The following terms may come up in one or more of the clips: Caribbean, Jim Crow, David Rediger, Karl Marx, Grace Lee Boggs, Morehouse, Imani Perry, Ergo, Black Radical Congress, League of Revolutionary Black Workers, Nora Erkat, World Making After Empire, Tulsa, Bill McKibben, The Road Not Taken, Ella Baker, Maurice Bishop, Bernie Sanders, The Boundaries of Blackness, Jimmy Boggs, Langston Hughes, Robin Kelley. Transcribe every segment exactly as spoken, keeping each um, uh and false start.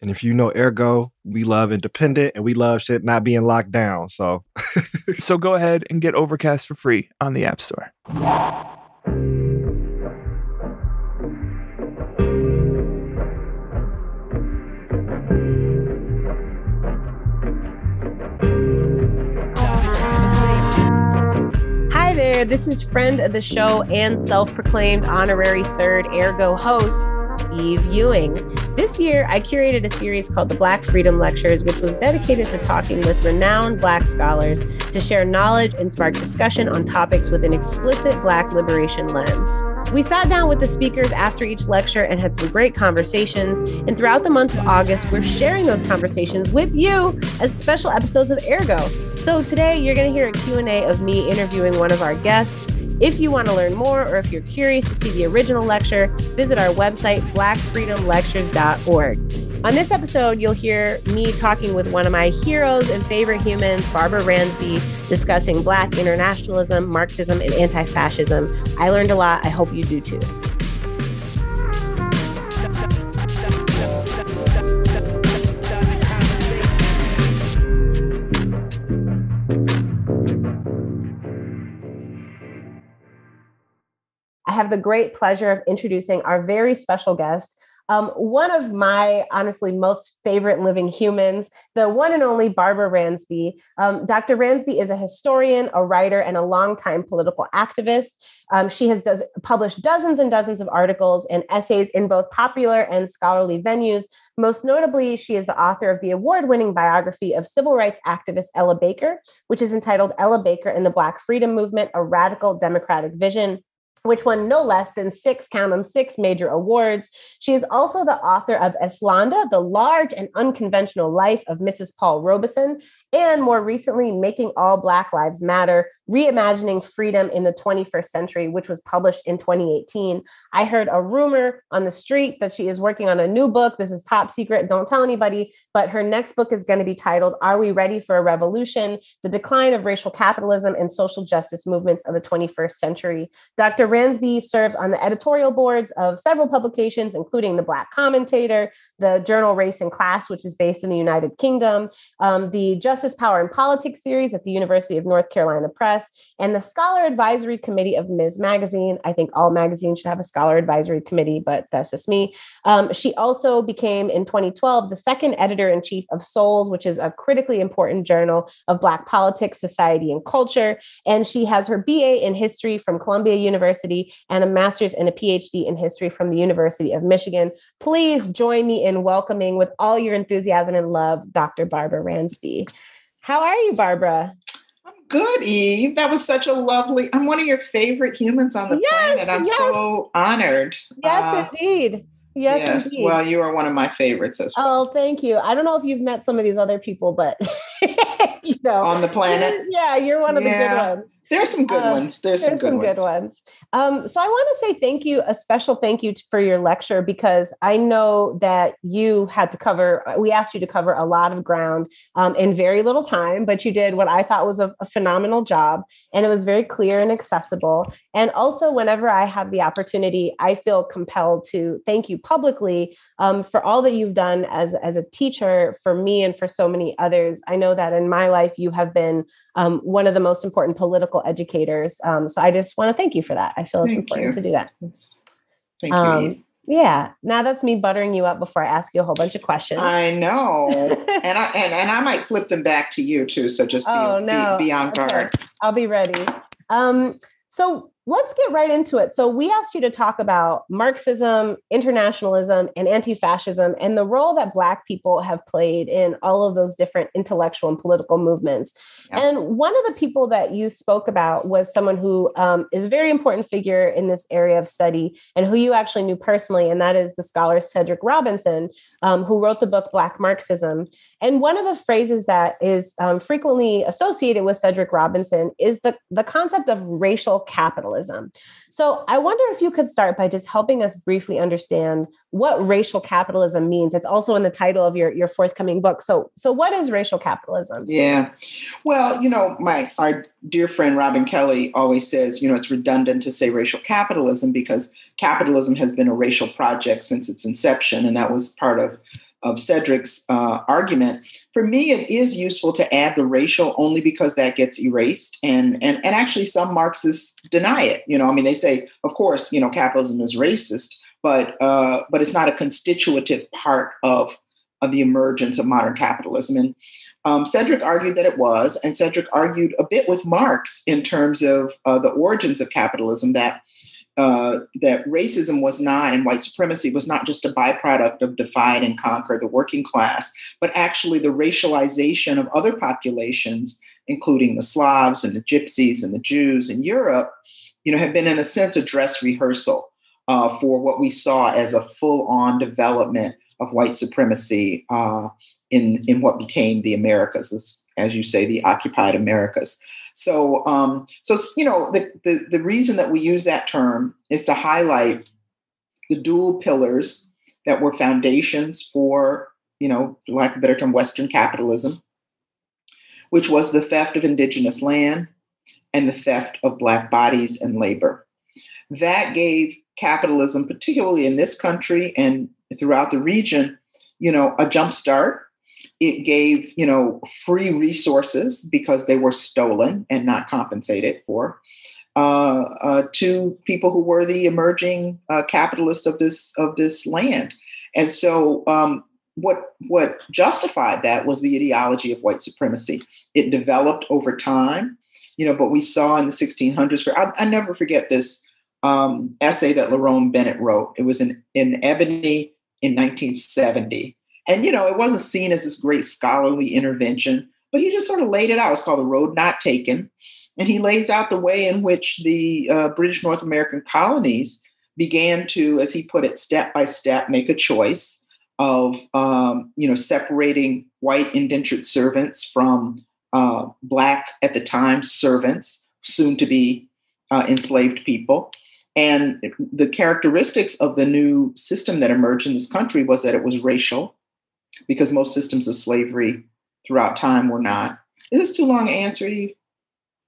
And if you know Ergo, we love independent and we love shit not being locked down. So so go ahead and get Overcast for free on the App Store. Hi there, this is friend of the show and self-proclaimed honorary third Ergo host, Eve Ewing. This year, I curated a series called the Black Freedom Lectures, which was dedicated to talking with renowned Black scholars to share knowledge and spark discussion on topics with an explicit Black liberation lens. We sat down with the speakers after each lecture and had some great conversations. And throughout the month of August, we're sharing those conversations with you as special episodes of Ergo. So today, you're going to hear a Q and A of me interviewing one of our guests. If you want to learn more or if you're curious to see the original lecture, visit our website, black freedom lectures dot org. On this episode, you'll hear me talking with one of my heroes and favorite humans, Barbara Ransby, discussing Black internationalism, Marxism, and anti-fascism. I learned a lot. I hope you do too. Have the great pleasure of introducing our very special guest, um, one of my honestly most favorite living humans, the one and only Barbara Ransby. Um, Doctor Ransby is a historian, a writer, and a longtime political activist. Um, she has does, published dozens and dozens of articles and essays in both popular and scholarly venues. Most notably, she is the author of the award-winning biography of civil rights activist Ella Baker, which is entitled Ella Baker and the Black Freedom Movement, A Radical Democratic Vision, which won no less than six, count them, six major awards. She is also the author of Eslanda, The Large and Unconventional Life of Missus Paul Robeson, and more recently, Making All Black Lives Matter, Reimagining Freedom in the twenty-first Century, which was published in twenty eighteen. I heard a rumor on the street that she is working on a new book. This is top secret. Don't tell anybody. But her next book is going to be titled, Are We Ready for a Revolution? The Decline of Racial Capitalism and Social Justice Movements of the twenty-first Century. Doctor Ransby serves on the editorial boards of several publications, including the Black Commentator, the journal Race and Class, which is based in the United Kingdom, um, the Justice, Power, and Politics series at the University of North Carolina Press, and the Scholar Advisory Committee of Miz Magazine. I think all magazines should have a Scholar Advisory Committee, but that's just me. Um, she also became, in twenty twelve, the second editor-in-chief of Souls, which is a critically important journal of Black politics, society, and culture. And she has her B A in history from Columbia University and a master's and a P H D in history from the University of Michigan. Please join me in welcoming with all your enthusiasm and love, Doctor Barbara Ransby. How are you, Barbara? I'm good, Eve. That was such a lovely, I'm one of your favorite humans on the yes, planet. I'm yes. so honored. Yes, uh, indeed. Yes, yes. Indeed. Well, you are one of my favorites as well. Oh, thank you. I don't know if you've met some of these other people, but you know, on the planet. Yeah, you're one of yeah. the good ones. There's some good um, ones. There's, there's some, good, some ones. good ones. Um, so I want to say thank you, a special thank you to, for your lecture, because I know that you had to cover, we asked you to cover a lot of ground um, in very little time, but you did what I thought was a, a phenomenal job. And it was very clear and accessible. And also, whenever I have the opportunity, I feel compelled to thank you publicly um, for all that you've done as, as a teacher for me and for so many others. I know that in my life, you have been um, one of the most important political educators. Um, so I just want to thank you for that. I feel it's thank important you. to do that. It's, thank um, you. Yeah. Now that's me buttering you up before I ask you a whole bunch of questions. I know. and I and, and I might flip them back to you too. So just oh, be, no. be, be on guard. Okay. I'll be ready. Um, so let's get right into it. So we asked you to talk about Marxism, internationalism, and anti-fascism, and the role that Black people have played in all of those different intellectual and political movements. Yeah. And one of the people that you spoke about was someone who um, is a very important figure in this area of study and who you actually knew personally, and that is the scholar Cedric Robinson, um, who wrote the book Black Marxism. And one of the phrases that is um, frequently associated with Cedric Robinson is the, the concept of racial capitalism. So I wonder if you could start by just helping us briefly understand what racial capitalism means. It's also in the title of your, your forthcoming book. So, so what is racial capitalism? Yeah. Well, you know, my our dear friend Robin Kelley always says, you know, it's redundant to say racial capitalism because capitalism has been a racial project since its inception. And that was part of of Cedric's uh, argument. For me, it is useful to add the racial only because that gets erased. And, and, and actually some Marxists deny it. You know, I mean, they say, of course, you know, capitalism is racist, but, uh, but it's not a constitutive part of, of the emergence of modern capitalism. And um, Cedric argued that it was, and Cedric argued a bit with Marx in terms of uh, the origins of capitalism, that Uh, that racism was not, and white supremacy was not just a byproduct of divide and conquer the working class, but actually the racialization of other populations, including the Slavs and the Gypsies and the Jews in Europe, you know, have been in a sense a dress rehearsal uh, for what we saw as a full-on development of white supremacy uh, in, in what became the Americas, as, as you say, the occupied Americas. So, um, so you know, the, the, the reason that we use that term is to highlight the dual pillars that were foundations for, you know, for lack of a better term, Western capitalism, which was the theft of indigenous land and the theft of Black bodies and labor. That gave capitalism, particularly in this country and throughout the region, you know, a jump start. It gave, you know, free resources because they were stolen and not compensated for uh, uh, to people who were the emerging uh, capitalists of this of this land. And so um, what what justified that was the ideology of white supremacy. It developed over time, you know, but we saw in the sixteen hundreds, for, I, I never forget this um, essay that Lerone Bennett wrote. It was in, in Ebony in nineteen seventy. And, you know, it wasn't seen as this great scholarly intervention, but he just sort of laid it out. It's called The Road Not Taken. And he lays out the way in which the uh, British North American colonies began to, as he put it, step by step, make a choice of, um, you know, separating white indentured servants from uh, Black, at the time, servants, soon to be uh, enslaved people. And the characteristics of the new system that emerged in this country was that it was racial, because most systems of slavery throughout time were not. Is this too long an answer, Eve?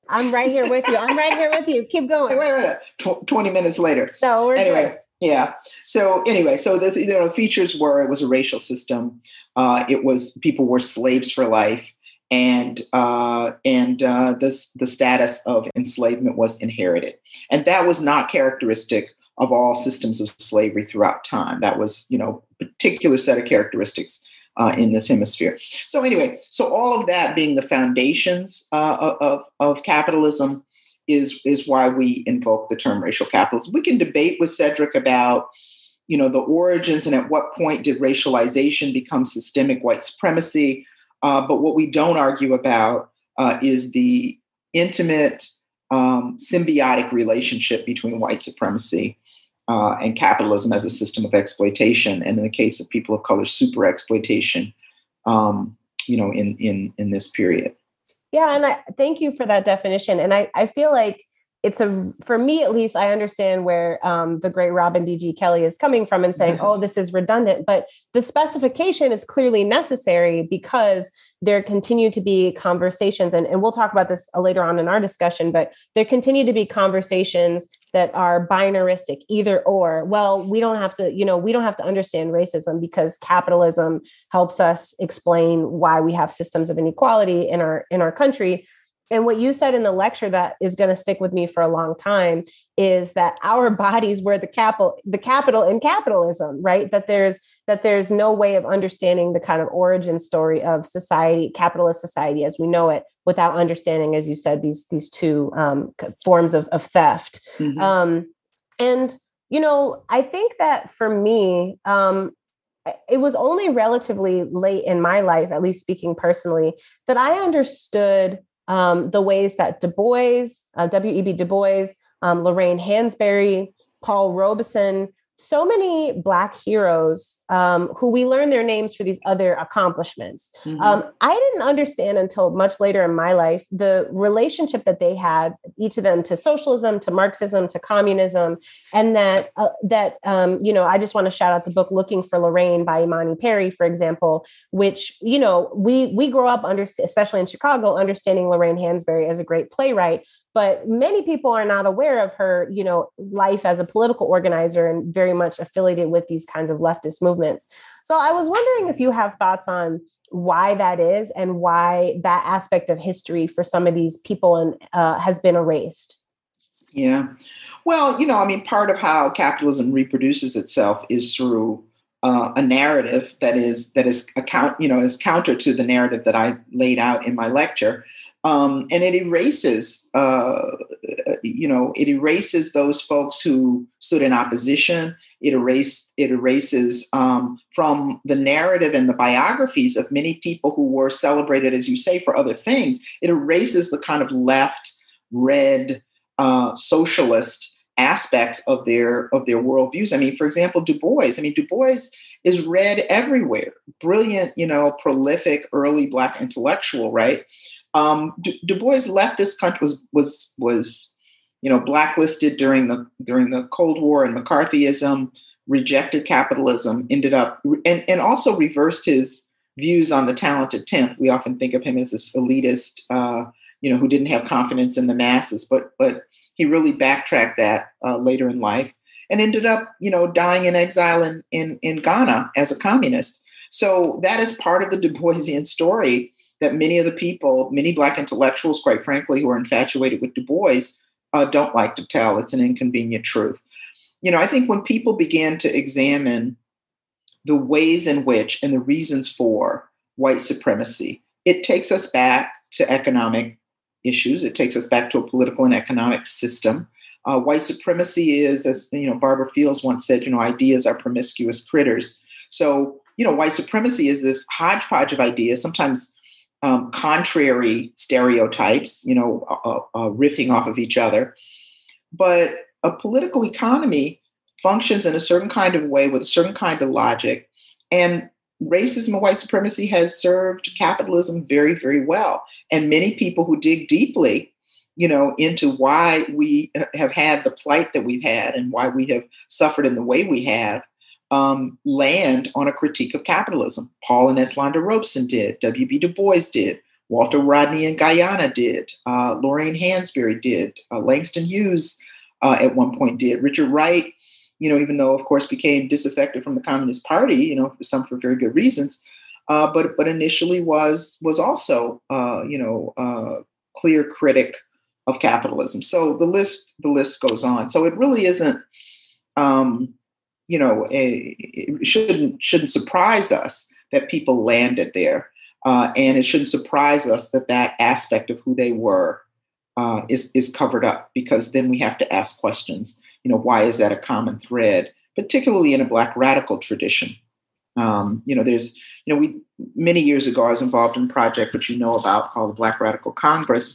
I'm right here with you. I'm right here with you. Keep going. Wait, wait, wait. Tw- twenty minutes later. No, we're anyway, good. Yeah. So anyway, so the you know, features were, it was a racial system. Uh, it was, people were slaves for life. And uh, and uh, this, the status of enslavement was inherited. And that was not characteristic of all systems of slavery throughout time. That was, you know, a particular set of characteristics Uh, in this hemisphere. So anyway, so all of that being the foundations uh, of, of capitalism is, is why we invoke the term racial capitalism. We can debate with Cedric about, you know, the origins and at what point did racialization become systemic white supremacy. Uh, but what we don't argue about uh, is the intimate um, symbiotic relationship between white supremacy Uh, and capitalism as a system of exploitation, and in the case of people of color, super exploitation, um, you know, in, in, in this period. Yeah. And I thank you for that definition. And I, I feel like it's a, for me, at least, I understand where um, the great Robin D G Kelley is coming from and saying, oh, this is redundant, but the specification is clearly necessary because there continue to be conversations, and, and we'll talk about this later on in our discussion, but there continue to be conversations that are binaristic, either or. Well, we don't have to, you know, we don't have to understand racism because capitalism helps us explain why we have systems of inequality in our in our country. And what you said in the lecture that is going to stick with me for a long time is that our bodies were the capital, the capital in capitalism, right? That there's that there's no way of understanding the kind of origin story of society, capitalist society as we know it, without understanding, as you said, these these two um, forms of, of theft. Mm-hmm. Um, and, you know, I think that for me, um, it was only relatively late in my life, at least speaking personally, that I understood um, the ways that Du Bois, uh, W E B. Du Bois, um, Lorraine Hansberry, Paul Robeson, so many Black heroes um, who we learn their names for these other accomplishments. Mm-hmm. Um, I didn't understand until much later in my life the relationship that they had, each of them, to socialism, to Marxism, to communism, and that uh, that um, you know, I just want to shout out the book "Looking for Lorraine" by Imani Perry, for example, which you know we we grow up under, especially in Chicago, understanding Lorraine Hansberry as a great playwright, but many people are not aware of her, you know, life as a political organizer and very much affiliated with these kinds of leftist movements. So I was wondering if you have thoughts on why that is and why that aspect of history for some of these people and uh, has been erased. Yeah, well, you know, I mean, part of how capitalism reproduces itself is through uh, a narrative that is that is account, you know, is counter to the narrative that I laid out in my lecture. Um, and it erases, uh, you know, it erases those folks who stood in opposition. It erased, it erases um, from the narrative and the biographies of many people who were celebrated, as you say, for other things. It erases the kind of left, red, uh, socialist aspects of their of their worldviews. I mean, for example, Du Bois. I mean, Du Bois is read everywhere. Brilliant, you know, prolific early Black intellectual, right? Um, du, Du Bois left this country, was, was, was, you know, blacklisted during the, during the Cold War and McCarthyism, rejected capitalism, ended up, and, and also reversed his views on the talented tenth. We often think of him as this elitist, uh, you know, who didn't have confidence in the masses, but, but he really backtracked that, uh, later in life and ended up, you know, dying in exile in, in, in Ghana as a communist. So that is part of the Du Boisian story, that many of the people, many Black intellectuals, quite frankly, who are infatuated with Du Bois uh, don't like to tell. It's an inconvenient truth. You know, I think when people began to examine the ways in which and the reasons for white supremacy, it takes us back to economic issues. It takes us back to a political and economic system. Uh, white supremacy is, as you know, Barbara Fields once said, you know, ideas are promiscuous critters. So, you know, white supremacy is this hodgepodge of ideas, sometimes Um, contrary stereotypes, you know, uh, uh, riffing off of each other. But a political economy functions in a certain kind of way with a certain kind of logic. And racism and white supremacy has served capitalism very, very well. And many people who dig deeply, you know, into why we have had the plight that we've had and why we have suffered in the way we have, Um, land on a critique of capitalism. Paul and Eslanda Robeson did, W B. Du Bois did, Walter Rodney in Guyana did, uh, Lorraine Hansberry did, uh, Langston Hughes uh, at one point did, Richard Wright, you know, even though of course became disaffected from the Communist Party, you know, for some for very good reasons, uh, but but initially was was also uh, you know uh, clear critic of capitalism. So the list the list goes on. So it really isn't. Um, You know, it shouldn't shouldn't surprise us that people landed there, uh, and it shouldn't surprise us that that aspect of who they were uh, is is covered up. Because then we have to ask questions. You know, why is that a common thread, particularly in a Black radical tradition? Um, you know, there's you know, we many years ago I was involved in a project which you know about called the Black Radical Congress.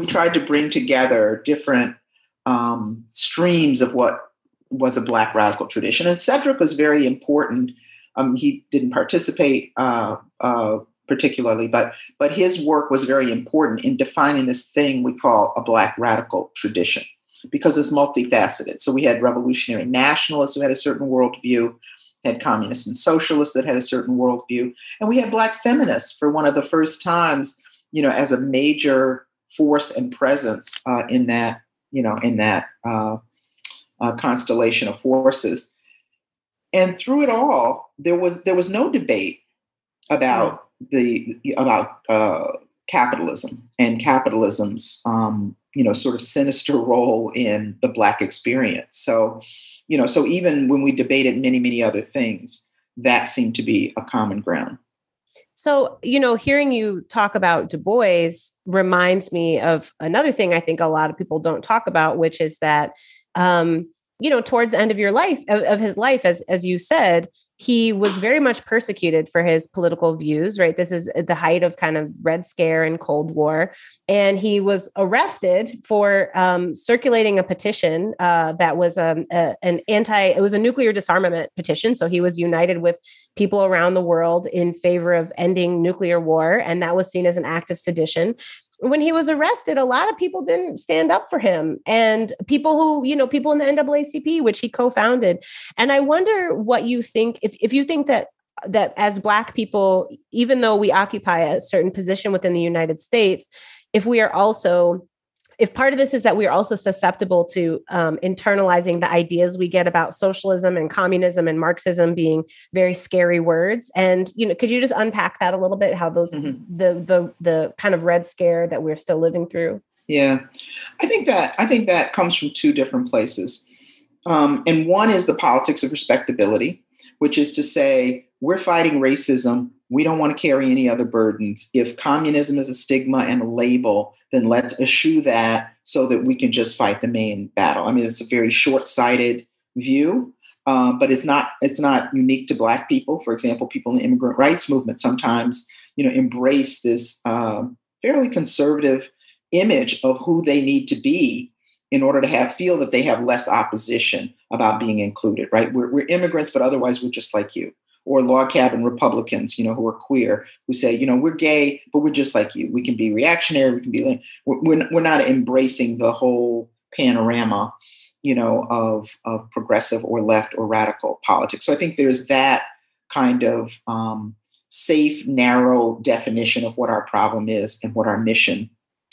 We tried to bring together different um, streams of what was a Black radical tradition. And Cedric was very important. Um, he didn't participate uh, uh, particularly, but but his work was very important in defining this thing we call a Black radical tradition, because it's multifaceted. So we had revolutionary nationalists who had a certain worldview, had communists and socialists that had a certain worldview. And we had Black feminists for one of the first times, you know, as a major force and presence uh, in that, you know, in that, uh, Uh, constellation of forces. And through it all, there was there was no debate about the about uh, capitalism and capitalism's um, you know sort of sinister role in the Black experience. So you know so even when we debated many many other things, that seemed to be a common ground. So, you know, hearing you talk about Du Bois reminds me of another thing I think a lot of people don't talk about, which is that, um, you know, towards the end of your life, of, of his life, as, as you said, he was very much persecuted for his political views, right? This is at the height of kind of Red Scare and Cold War. And he was arrested for um, circulating a petition uh, that was um, a, an anti, it was a nuclear disarmament petition. So he was united with people around the world in favor of ending nuclear war. And that was seen as an act of sedition. When he was arrested, a lot of people didn't stand up for him, and people who, you know, people in the N double A C P, which he co-founded. And I wonder what you think, if if you think that that as Black people, even though we occupy a certain position within the United States, if we are also, if part of this is that we are also susceptible to um, internalizing the ideas we get about socialism and communism and Marxism being very scary words. And, you know, could you just unpack that a little bit, how those, mm-hmm. the, the, the kind of Red Scare that we're still living through? Yeah, I think that, I think that comes from two different places. Um, and one is the politics of respectability, which is to say, we're fighting racism. We don't want to carry any other burdens. If communism is a stigma and a label, then let's eschew that so that we can just fight the main battle. I mean, it's a very short-sighted view, uh, but it's not it's not unique to Black people. For example, people in the immigrant rights movement sometimes, you know, embrace this uh, fairly conservative image of who they need to be in order to have feel that they have less opposition about being included. Right? We're, we're immigrants, but otherwise we're just like you. Or log cabin Republicans, you know, who are queer, who say, you know, we're gay, but we're just like you. We can be reactionary. We can be, we're, we're not embracing the whole panorama, you know, of, of progressive or left or radical politics. So I think there's that kind of um, safe, narrow definition of what our problem is and what our mission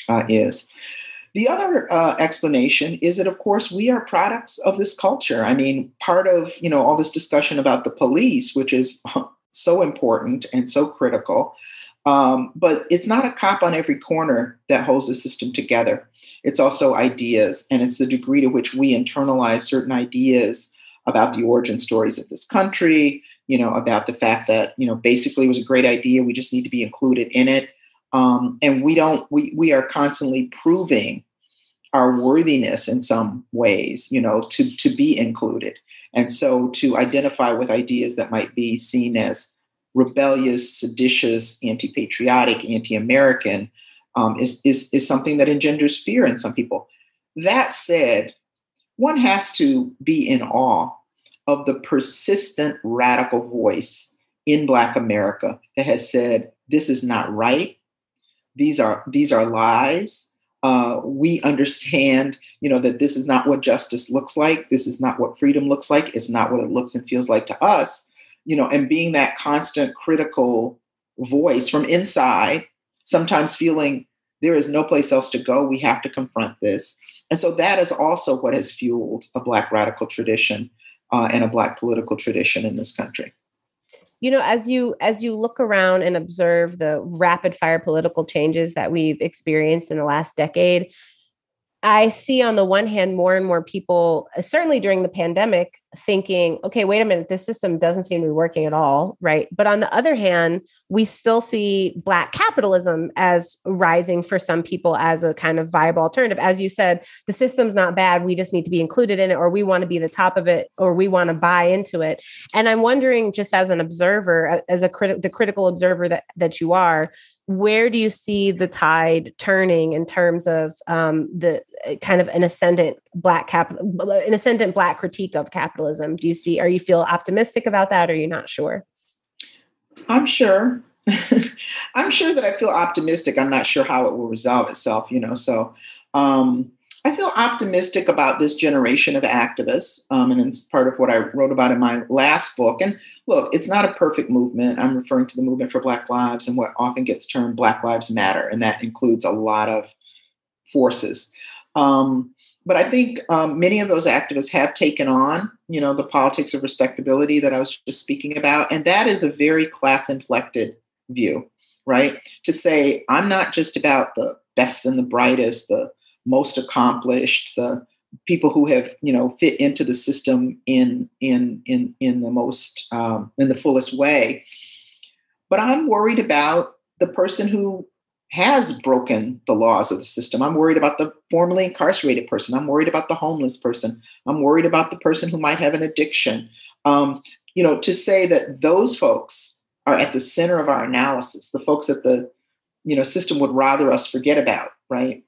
uh, is. The other uh, explanation is that, of course, we are products of this culture. I mean, part of, you know, all this discussion about the police, which is so important and so critical, um, but it's not a cop on every corner that holds the system together. It's also ideas, and it's the degree to which we internalize certain ideas about the origin stories of this country, you know, about the fact that, you know, basically it was a great idea, we just need to be included in it. Um, and we don't, we, we are constantly proving our worthiness in some ways, you know, to, to be included. And so to identify with ideas that might be seen as rebellious, seditious, anti-patriotic, anti-American, um, is, is, is something that engenders fear in some people. That said, one has to be in awe of the persistent radical voice in Black America that has said, this is not right. These are these are lies. Uh, we understand, you know, that this is not what justice looks like. This is not what freedom looks like. It's not what it looks and feels like to us, you know, and being that constant critical voice from inside, sometimes feeling there is no place else to go. We have to confront this. And so that is also what has fueled a Black radical tradition uh, and a Black political tradition in this country. You know, as you as you look around and observe the rapid fire political changes that we've experienced in the last decade, I see on the one hand, more and more people, certainly during the pandemic, thinking, OK, wait a minute, this system doesn't seem to be working at all. Right. But on the other hand, we still see Black capitalism as rising for some people as a kind of viable alternative. As you said, the system's not bad. We just need to be included in it, or we want to be the top of it, or we want to buy into it. And I'm wondering, just as an observer, as a criti- the critical observer that, that you are, where do you see the tide turning in terms of um, the uh, kind of an ascendant black capital, an ascendant Black critique of capitalism? Do you see, are you feel optimistic about that? Or are you not sure? I'm sure. I'm sure that I feel optimistic. I'm not sure how it will resolve itself, you know, so um, I feel optimistic about this generation of activists. Um, and it's part of what I wrote about in my last book. And look, it's not a perfect movement. I'm referring to the Movement for Black Lives and what often gets termed Black Lives Matter. And that includes a lot of forces. Um, but I think um, many of those activists have taken on, you know, the politics of respectability that I was just speaking about. And that is a very class-inflected view, right? To say, I'm not just about the best and the brightest, the most accomplished, the people who have, you know, fit into the system in in in in the most um, in the fullest way. But I'm worried about the person who has broken the laws of the system. I'm worried about the formerly incarcerated person. I'm worried about the homeless person. I'm worried about the person who might have an addiction. Um, you know, to say that those folks are at the center of our analysis, the folks that the, you know, system would rather us forget about, right,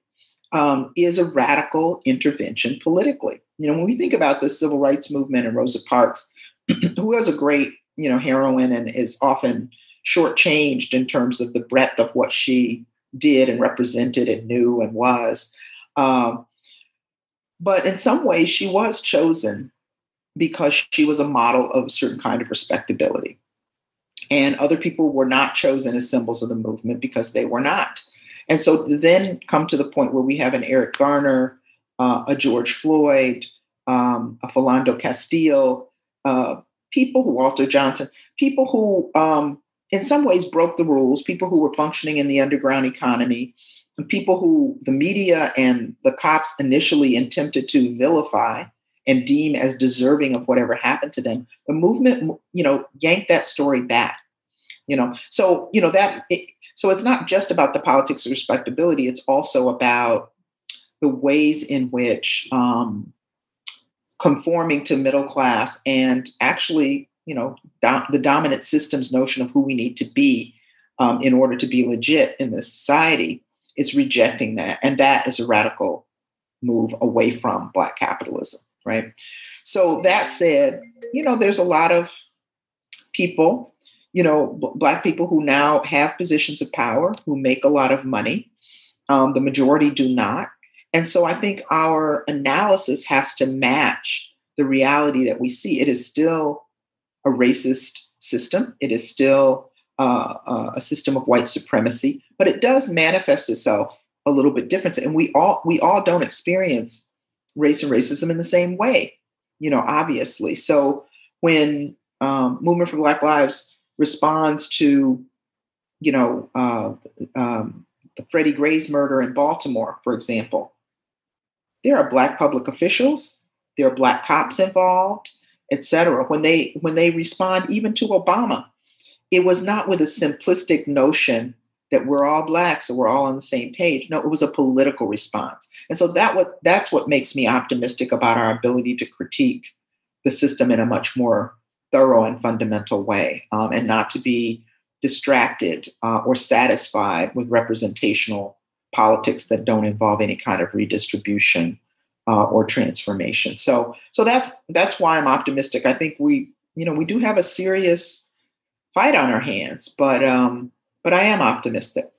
um, is a radical intervention politically. You know, when we think about the civil rights movement and Rosa Parks, who has a great, you know, heroine and is often shortchanged in terms of the breadth of what she did and represented and knew and was. Um, but in some ways, she was chosen because she was a model of a certain kind of respectability. And other people were not chosen as symbols of the movement because they were not. And so then come to the point where we have an Eric Garner, uh, a George Floyd, um, a Philando Castile, uh, people who, Walter Johnson, people who um, in some ways broke the rules, people who were functioning in the underground economy, people who the media and the cops initially attempted to vilify and deem as deserving of whatever happened to them. The movement, you know, yanked that story back, you know. So, you know, that, it, so it's not just about the politics of respectability. It's also about the ways in which um, conforming to middle class and actually, you know, do, the dominant system's notion of who we need to be um, in order to be legit in this society is rejecting that. And that is a radical move away from Black capitalism. Right. So that said, you know, there's a lot of people, you know, b- Black people who now have positions of power, who make a lot of money. Um, the majority do not. And so I think our analysis has to match the reality that we see. It is still a racist system. It is still uh, uh, a system of white supremacy, but it does manifest itself a little bit different. And we all we all don't experience race and racism in the same way, you know, obviously. So when um, Movement for Black Lives responds to, you know, uh, um, the Freddie Gray's murder in Baltimore, for example, there are Black public officials, there are Black cops involved, et cetera. When they, when they respond even to Obama, it was not with a simplistic notion that we're all Black, so we're all on the same page. No, it was a political response. And so that what that's what makes me optimistic about our ability to critique the system in a much more thorough and fundamental way, um, and not to be distracted uh, or satisfied with representational politics that don't involve any kind of redistribution uh, or transformation. So, so that's that's why I'm optimistic. I think we, you know, we do have a serious fight on our hands, but um, but I am optimistic.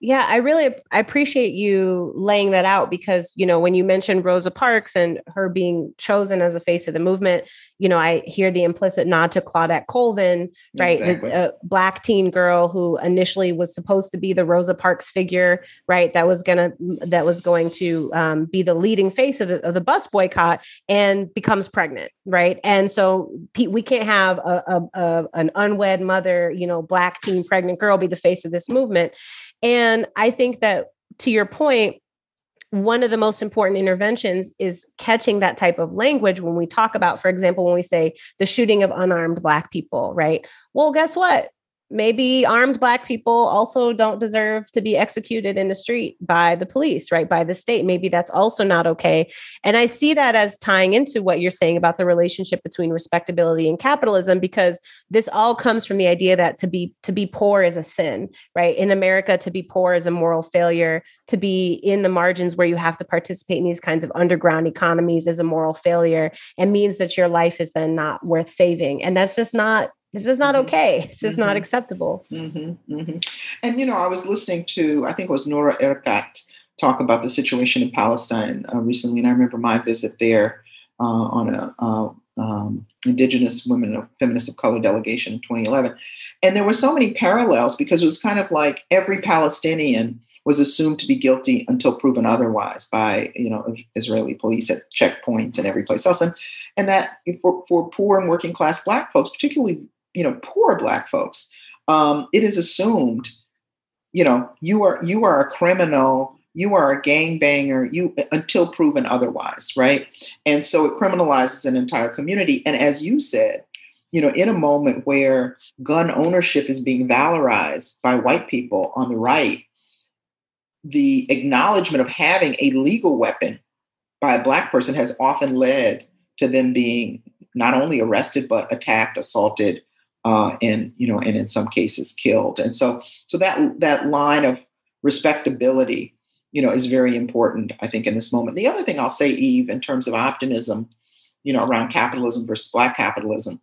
Yeah, I really I appreciate you laying that out because, you know, when you mentioned Rosa Parks and her being chosen as the face of the movement, you know, I hear the implicit nod to Claudette Colvin, right? Exactly. A Black teen girl who initially was supposed to be the Rosa Parks figure, right? That was gonna that was going to um, be the leading face of the, of the bus boycott and becomes pregnant, right? And so we can't have a, a, a an unwed mother, you know, Black teen pregnant girl be the face of this movement. And I think that, to your point, one of the most important interventions is catching that type of language when we talk about, for example, when we say the shooting of unarmed Black people, right? Well, guess what? Maybe armed Black people also don't deserve to be executed in the street by the police, right? By the state. Maybe that's also not okay. And I see that as tying into what you're saying about the relationship between respectability and capitalism, because this all comes from the idea that to be, to be poor is a sin, right? In America, to be poor is a moral failure. To be in the margins where you have to participate in these kinds of underground economies is a moral failure and means that your life is then not worth saving. And that's just not, This is not okay. This is mm-hmm. not acceptable. Mm-hmm. Mm-hmm. And, you know, I was listening to, I think it was Nora Erkat talk about the situation in Palestine uh, recently. And I remember my visit there uh, on a uh, um, Indigenous women, of feminists of color delegation in twenty eleven. And there were so many parallels because it was kind of like every Palestinian was assumed to be guilty until proven otherwise by, you know, Israeli police at checkpoints and every place else. And, and that for, for poor and working class Black folks, particularly, you know, poor Black folks, um, it is assumed, you know, you are, you are a criminal, you are a gangbanger, you, until proven otherwise, right? And so it criminalizes an entire community. And as you said, you know, in a moment where gun ownership is being valorized by white people on the right, the acknowledgement of having a legal weapon by a Black person has often led to them being not only arrested, but attacked, assaulted, uh, and, you know, and in some cases killed. And so, so that, that line of respectability, you know, is very important, I think, in this moment. The other thing I'll say, Eve, in terms of optimism, you know, around capitalism versus Black capitalism.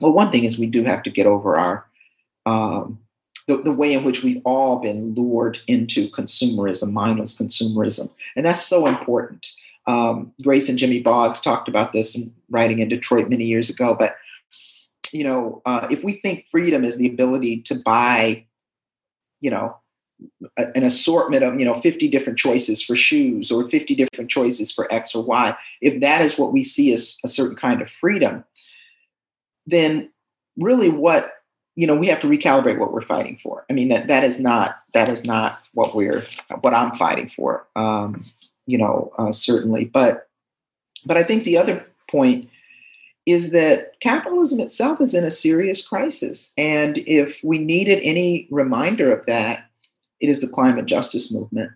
Well, one thing is we do have to get over our, um, the, the way in which we've all been lured into consumerism, mindless consumerism. And that's so important. Um, Grace and Jimmy Boggs talked about this in writing in Detroit many years ago. But, you know, uh, if we think freedom is the ability to buy, you know, an assortment of, you know, fifty different choices for shoes or fifty different choices for X or Y, if that is what we see as a certain kind of freedom, then really what, you know, we have to recalibrate what we're fighting for. I mean, that, that is not, that is not what we're, what I'm fighting for, um, you know, uh, certainly. But, but I think the other point is that capitalism itself is in a serious crisis. And if we needed any reminder of that, it is the climate justice movement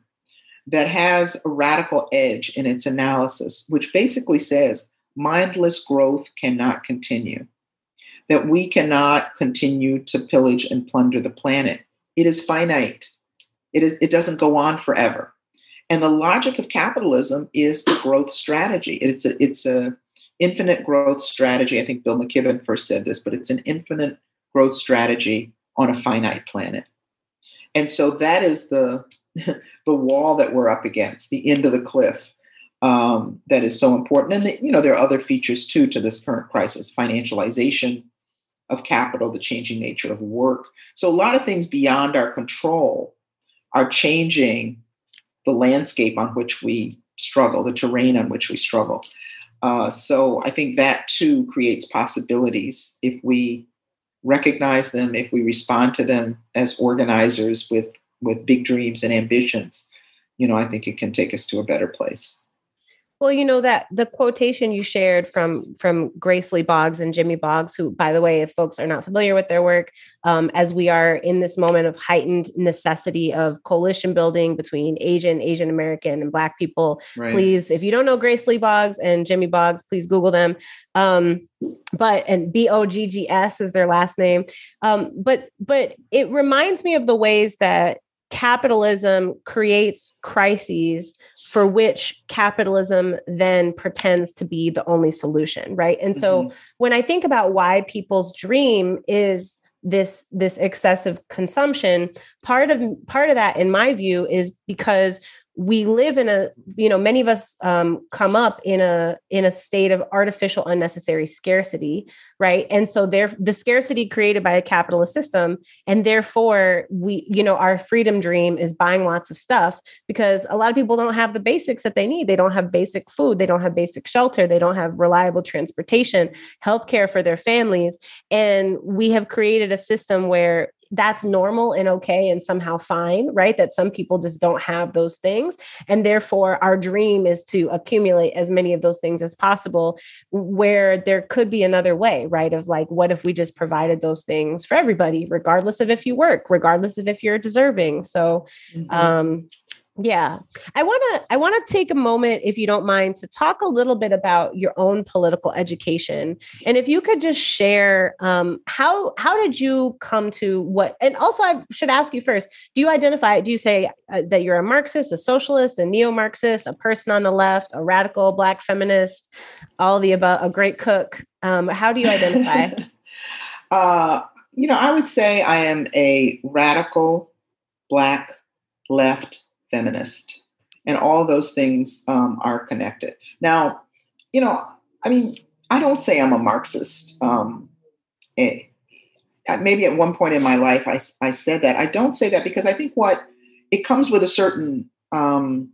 that has a radical edge in its analysis, which basically says mindless growth cannot continue, that we cannot continue to pillage and plunder the planet. It is finite. It is, it doesn't go on forever. And the logic of capitalism is the growth strategy. It's a, it's a infinite growth strategy. I think Bill McKibben first said this, but it's an infinite growth strategy on a finite planet. And so that is the, the wall that we're up against, the end of the cliff, um, that is so important. And, the, you know, there are other features, too, to this current crisis, financialization of capital, the changing nature of work. So a lot of things beyond our control are changing the landscape on which we struggle, the terrain on which we struggle. Uh, so I think that, too, creates possibilities if we recognize them, if we respond to them as organizers with, with big dreams and ambitions, you know, I think it can take us to a better place. Well, you know, that the quotation you shared from, from Grace Lee Boggs and Jimmy Boggs, who, by the way, if folks are not familiar with their work, um, as we are in this moment of heightened necessity of coalition building between Asian, Asian American, and Black people, right. Please, if you don't know Grace Lee Boggs and Jimmy Boggs, please Google them. Um, but, and B O G G S is their last name. Um, but, but it reminds me of the ways that capitalism creates crises for which capitalism then pretends to be the only solution, right? And so mm-hmm. when I think about why people's dream is this, this excessive consumption, part of, part of that, in my view, is because we live in a, you know, many of us um, come up in a, in a state of artificial, unnecessary scarcity, right? And so there, the scarcity created by a capitalist system, and therefore we, you know, our freedom dream is buying lots of stuff because a lot of people don't have the basics that they need. They don't have basic food. They don't have basic shelter. They don't have reliable transportation, healthcare for their families. And we have created a system where that's normal and okay and somehow fine, right? That some people just don't have those things. And therefore, our dream is to accumulate as many of those things as possible, where there could be another way, right? Of like, what if we just provided those things for everybody, regardless of if you work, regardless of if you're deserving? So, mm-hmm. um, yeah, I want to I want to take a moment, if you don't mind, to talk a little bit about your own political education. And if you could just share um, how how did you come to what? And also, I should ask you first, do you identify, do you say uh, that you're a Marxist, a socialist, a neo-Marxist, a person on the left, a radical Black feminist, all the above, a great cook? Um, how do you identify? uh, you know, I would say I am a radical Black left feminist, and all those things um, are connected. Now, you know, I mean, I don't say I'm a Marxist. Um, it, maybe at one point in my life, I, I said that. I don't say that because I think what it comes with a certain um,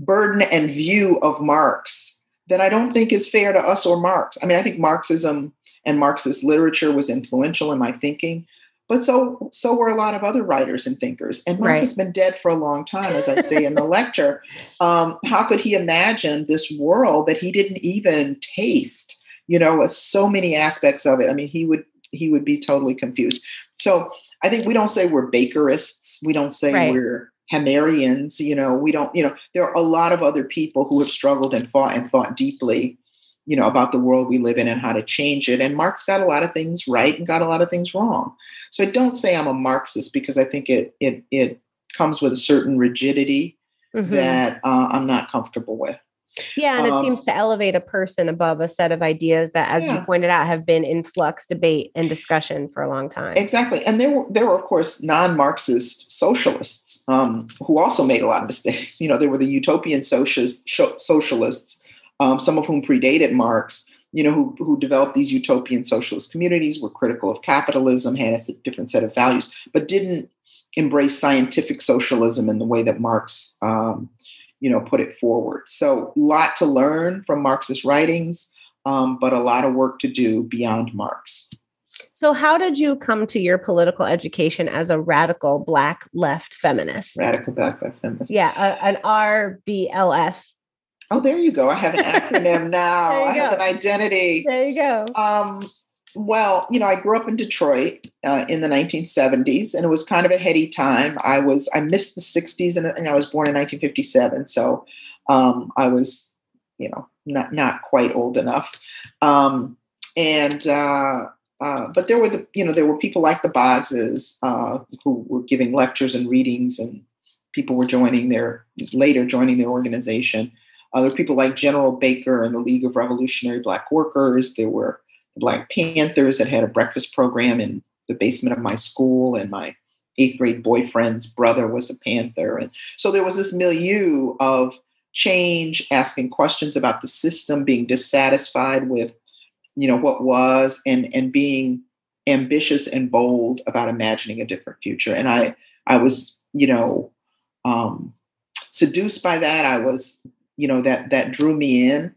burden and view of Marx that I don't think is fair to us or Marx. I mean, I think Marxism and Marxist literature was influential in my thinking. But so so were a lot of other writers and thinkers. And Marx right. has been dead for a long time, as I say in the lecture. Um, how could he imagine this world that he didn't even taste? you know, so many aspects of it. I mean, he would he would be totally confused. So I think we don't say we're Bakerists. We don't say right. we're Hammerians. You know, we don't, you know, there are a lot of other people who have struggled and fought and fought deeply, you know, about the world we live in and how to change it. And Marx got a lot of things right and got a lot of things wrong. So I don't say I'm a Marxist because I think it it it comes with a certain rigidity mm-hmm. that uh, I'm not comfortable with. Yeah. And it um, seems to elevate a person above a set of ideas that, as yeah. you pointed out, have been in flux, debate, and discussion for a long time. Exactly. And there were, there were of course, non-Marxist socialists um, who also made a lot of mistakes. You know, there were the utopian socialists, um, some of whom predated Marx, you know, who, who developed these utopian socialist communities, were critical of capitalism, had a different set of values, but didn't embrace scientific socialism in the way that Marx um you know, put it forward. So a lot to learn from Marxist writings, um, but a lot of work to do beyond Marx. So how did you come to your political education as a radical Black left feminist? Radical Black left feminist. Yeah, a, an R B L F. Oh, there you go. I have an acronym now. I go. have an identity. There you go. Um, well, you know, I grew up in Detroit uh, in the nineteen seventies, and it was kind of a heady time. I was, I missed the sixties, and, and I was born in nineteen fifty-seven. So um, I was, you know, not, not quite old enough. Um, and, uh, uh, but there were the, you know, there were people like the Boggses uh, who were giving lectures and readings, and people were joining their, later joining their organization. Uh, there were people like General Baker and the League of Revolutionary Black Workers. There were Black Panthers that had a breakfast program in the basement of my school, and my eighth grade boyfriend's brother was a Panther. And so there was this milieu of change, asking questions about the system, being dissatisfied with, you know, what was, and, and being ambitious and bold about imagining a different future. And I, I was, you know, um, seduced by that. I was, you know, that, that drew me in.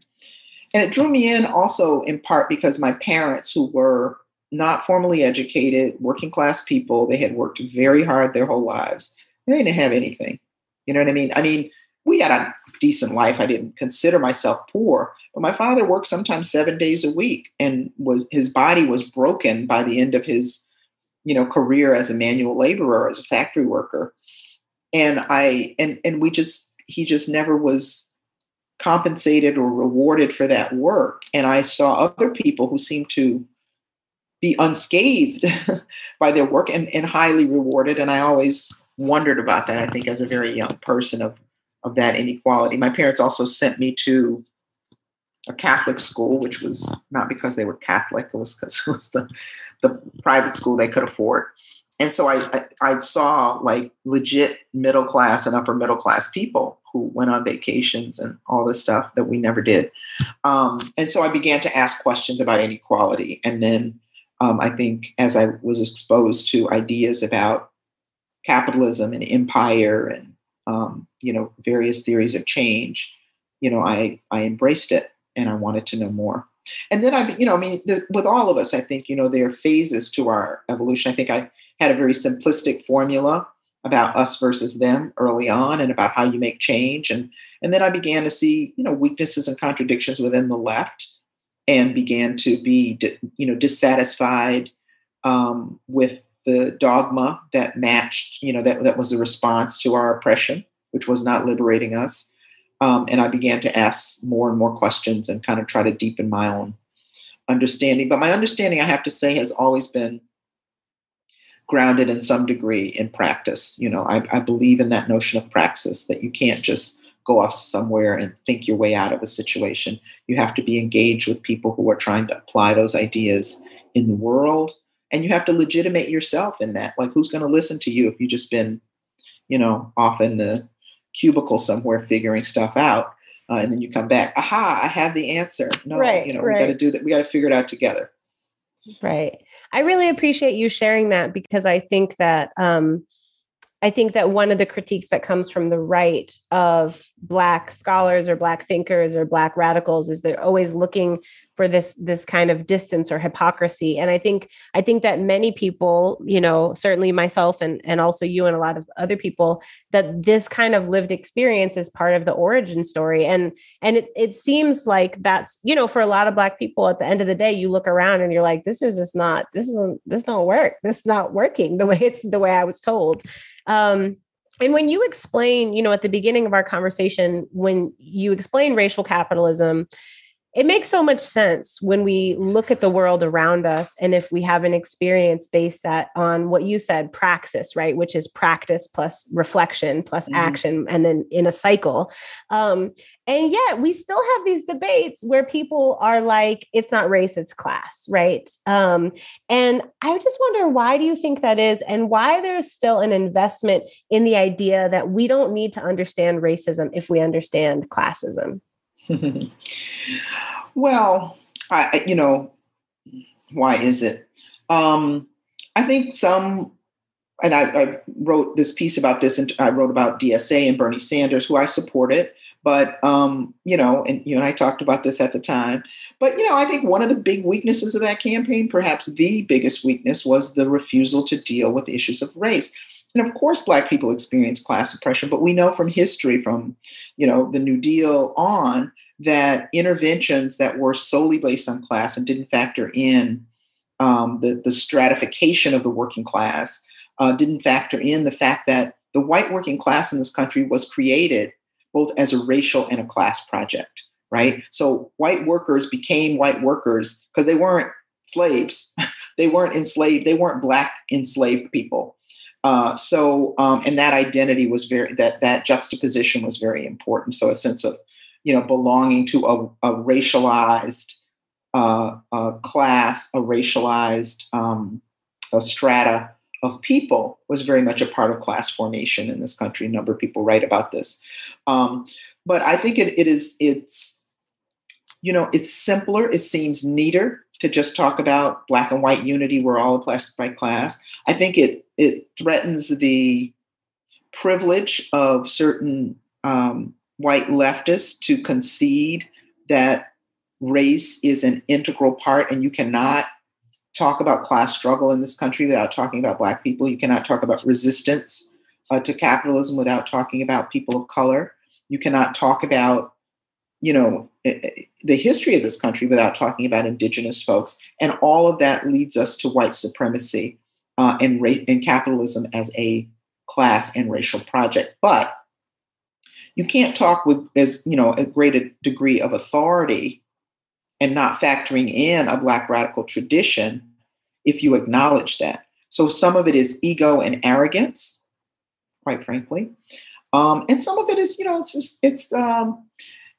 And it drew me in also in part because my parents, who were not formally educated, working class people, they had worked very hard their whole lives. They didn't have anything. You know what I mean? I mean, we had a decent life. I didn't consider myself poor, but my father worked sometimes seven days a week, and was his body was broken by the end of his, you know, career as a manual laborer, as a factory worker. And I, and, and we just, he just never was compensated or rewarded for that work. And I saw other people who seemed to be unscathed by their work and, and highly rewarded. And I always wondered about that, I think, as a very young person, of, of that inequality. My parents also sent me to a Catholic school, which was not because they were Catholic, it was because it was the, the private school they could afford. And so I, I, I saw like legit middle class and upper middle class people who went on vacations and all this stuff that we never did. Um, and so I began to ask questions about inequality. And then um, I think as I was exposed to ideas about capitalism and empire and, um, you know, various theories of change, you know, I, I embraced it, and I wanted to know more. And then I, you know, I mean, the, with all of us, I think, you know, there are phases to our evolution. I think I had a very simplistic formula about us versus them early on, and about how you make change. And, and then I began to see, you know, weaknesses and contradictions within the left, and began to be, you know, dissatisfied um, with the dogma that matched, you know, that, that was the response to our oppression, which was not liberating us. Um, and I began to ask more and more questions and kind of try to deepen my own understanding. But my understanding, I have to say, has always been grounded in some degree in practice. You know, I, I believe in that notion of praxis, that you can't just go off somewhere and think your way out of a situation. You have to be engaged with people who are trying to apply those ideas in the world. And you have to legitimate yourself in that. Like, who's going to listen to you if you've just been, you know, off in the cubicle somewhere figuring stuff out? Uh, and then you come back, aha, I have the answer. No, right, you know, right. We got to do that. We got to figure it out together. Right. I really appreciate you sharing that, because I think that um, I think that one of the critiques that comes from the right of Black scholars or Black thinkers or Black radicals is they're always looking for this, this kind of distance or hypocrisy. And I think, I think that many people, you know, certainly myself and, and also you and a lot of other people, that this kind of lived experience is part of the origin story. And, and it, it seems like that's, you know, for a lot of Black people at the end of the day, you look around and you're like, this is just not, this isn't, this don't work. This is not working the way it's, the way I was told. Um, and when you explain, you know, at the beginning of our conversation, when you explain racial capitalism, it makes so much sense when we look at the world around us. And if we have an experience based that on what you said, praxis, right, which is practice plus reflection plus mm-hmm. action, and then in a cycle. Um, and yet we still have these debates where people are like, it's not race, it's class, right? Um, and I just wonder, why do you think that is, and why there's still an investment in the idea that we don't need to understand racism if we understand classism? Well, I, you know, why is it? Um, I think some, and I, I wrote this piece about this, and I wrote about D S A and Bernie Sanders, who I supported, but, um, you know, and you and I talked about this at the time, but, you know, I think one of the big weaknesses of that campaign, perhaps the biggest weakness, was the refusal to deal with issues of race. And of course, Black people experience class oppression, but we know from history, from, you know, the New Deal on, that interventions that were solely based on class and didn't factor in um, the, the stratification of the working class, uh, didn't factor in the fact that the white working class in this country was created both as a racial and a class project, right? So white workers became white workers because they weren't slaves. They weren't enslaved. They weren't Black enslaved people. Uh, so, um, and that identity was very, that, that juxtaposition was very important. So a sense of, you know, belonging to a, a racialized uh, uh, class, a racialized um, a strata of people was very much a part of class formation in this country. A number of people write about this. Um, but I think it, it is, it's, you know, it's simpler. It seems neater to just talk about Black and white unity. We're all oppressed by class. I think it it threatens the privilege of certain um, white leftists to concede that race is an integral part, and you cannot talk about class struggle in this country without talking about Black people. You cannot talk about resistance uh, to capitalism without talking about people of color. You cannot talk about, you know, the history of this country without talking about Indigenous folks. And all of that leads us to white supremacy uh, and, ra- and capitalism as a class and racial project. But you can't talk with, as you know, a greater degree of authority and not factoring in a Black radical tradition if you acknowledge that. So some of it is ego and arrogance, quite frankly. Um, and some of it is, you know, it's just, it's, um,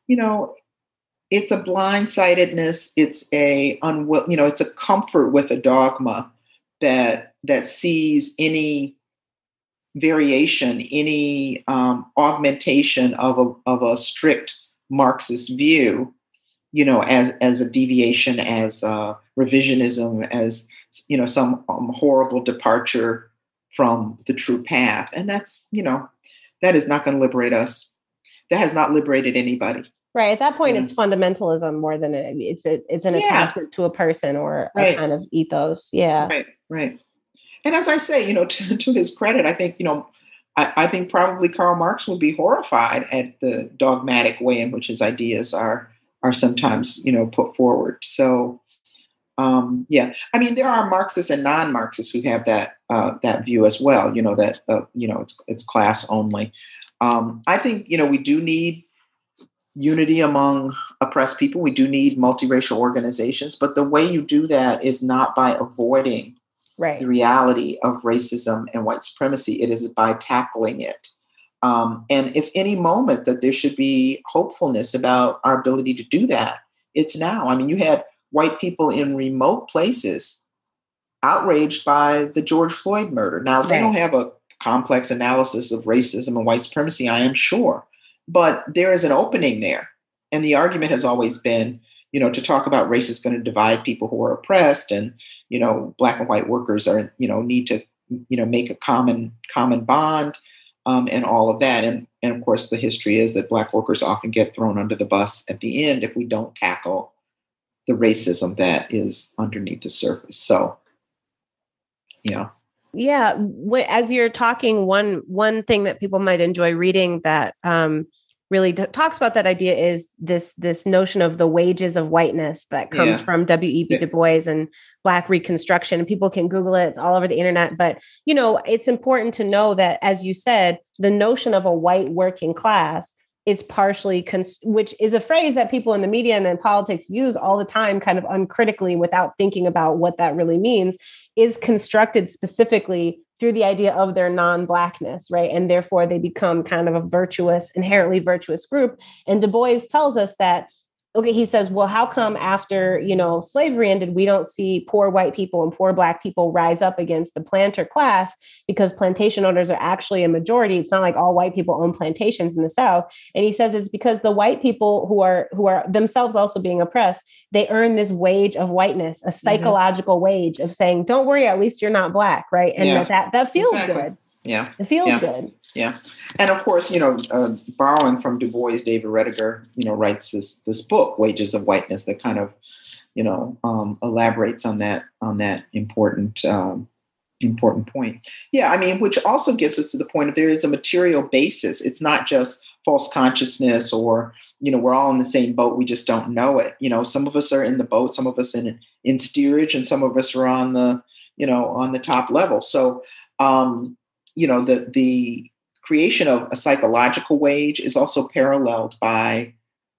you know, it's a blindsidedness. It's a, unwill, you know, it's a comfort with a dogma that that sees any variation, any um, augmentation of a of a strict Marxist view, you know, as as a deviation, as uh, revisionism, as, you know, some um, horrible departure from the true path. And that's, you know, that is not going to liberate us. That has not liberated anybody. Right. At that point, yeah. It's fundamentalism more than it, it's a, it's an yeah. attachment to a person or right. a kind of ethos. Yeah. Right. Right. And as I say, you know, to, to his credit, I think, you know, I, I think probably Karl Marx would be horrified at the dogmatic way in which his ideas are are sometimes, you know, put forward. So, um, yeah, I mean, there are Marxists and non-Marxists who have that uh, that view as well. You know, that, uh, you know, it's it's class only. Um, I think, you know, we do need unity among oppressed people. We do need multiracial organizations. But the way you do that is not by avoiding right. the reality of racism and white supremacy. It is by tackling it. Um, and if any moment that there should be hopefulness about our ability to do that, it's now. I mean, you had white people in remote places outraged by the George Floyd murder. Now, right. they don't have a complex analysis of racism and white supremacy, I am sure. But there is an opening there. And the argument has always been, you know, to talk about race is going to divide people who are oppressed, and, you know, Black and white workers are, you know, need to you know, make a common common bond, um, and all of that. And, and of course, the history is that Black workers often get thrown under the bus at the end if we don't tackle the racism that is underneath the surface. So, yeah. Yeah. As you're talking, one one thing that people might enjoy reading that um, really t- talks about that idea is this this notion of the wages of whiteness that comes yeah. from W E B. Du Bois and Black Reconstruction. People can Google it. It's all over the internet. But, you know, it's important to know that, as you said, the notion of a white working class is partially, cons- which is a phrase that people in the media and in politics use all the time, kind of uncritically without thinking about what that really means, is constructed specifically through the idea of their non-Blackness, right? And therefore they become kind of a virtuous, inherently virtuous group. And Du Bois tells us that, okay, he says, well, how come after, you know, slavery ended, we don't see poor white people and poor Black people rise up against the planter class? Because plantation owners are actually a majority. It's not like all white people own plantations in the South. And he says it's because the white people who are who are themselves also being oppressed, they earn this wage of whiteness, a psychological mm-hmm. wage of saying, don't worry, at least you're not Black, right? And yeah. that that feels exactly. good. Yeah. It feels yeah. good. Yeah. And of course, you know, uh, borrowing from Du Bois, David Rediger, you know, writes this this book, Wages of Whiteness, that kind of, you know, um, elaborates on that on that important um, important point. Yeah, I mean, which also gets us to the point of there is a material basis. It's not just false consciousness or, you know, we're all in the same boat. We just don't know it. You know, some of us are in the boat, some of us in in steerage, and some of us are on the, you know, on the top level. So, um, you know, the the creation of a psychological wage is also paralleled by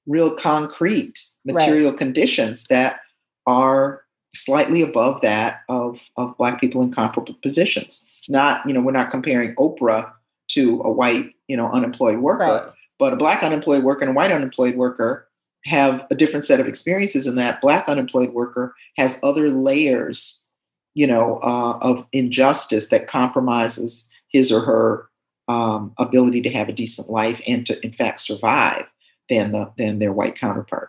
real concrete material right. conditions that are slightly above that of, of Black people in comparable positions. Not, you know, we're not comparing Oprah to a white, you know, unemployed worker, right. but a Black unemployed worker and a white unemployed worker have a different set of experiences, in that Black unemployed worker has other layers, you know, uh, of injustice that compromises his or her Um, ability to have a decent life and to, in fact, survive than the than their white counterpart.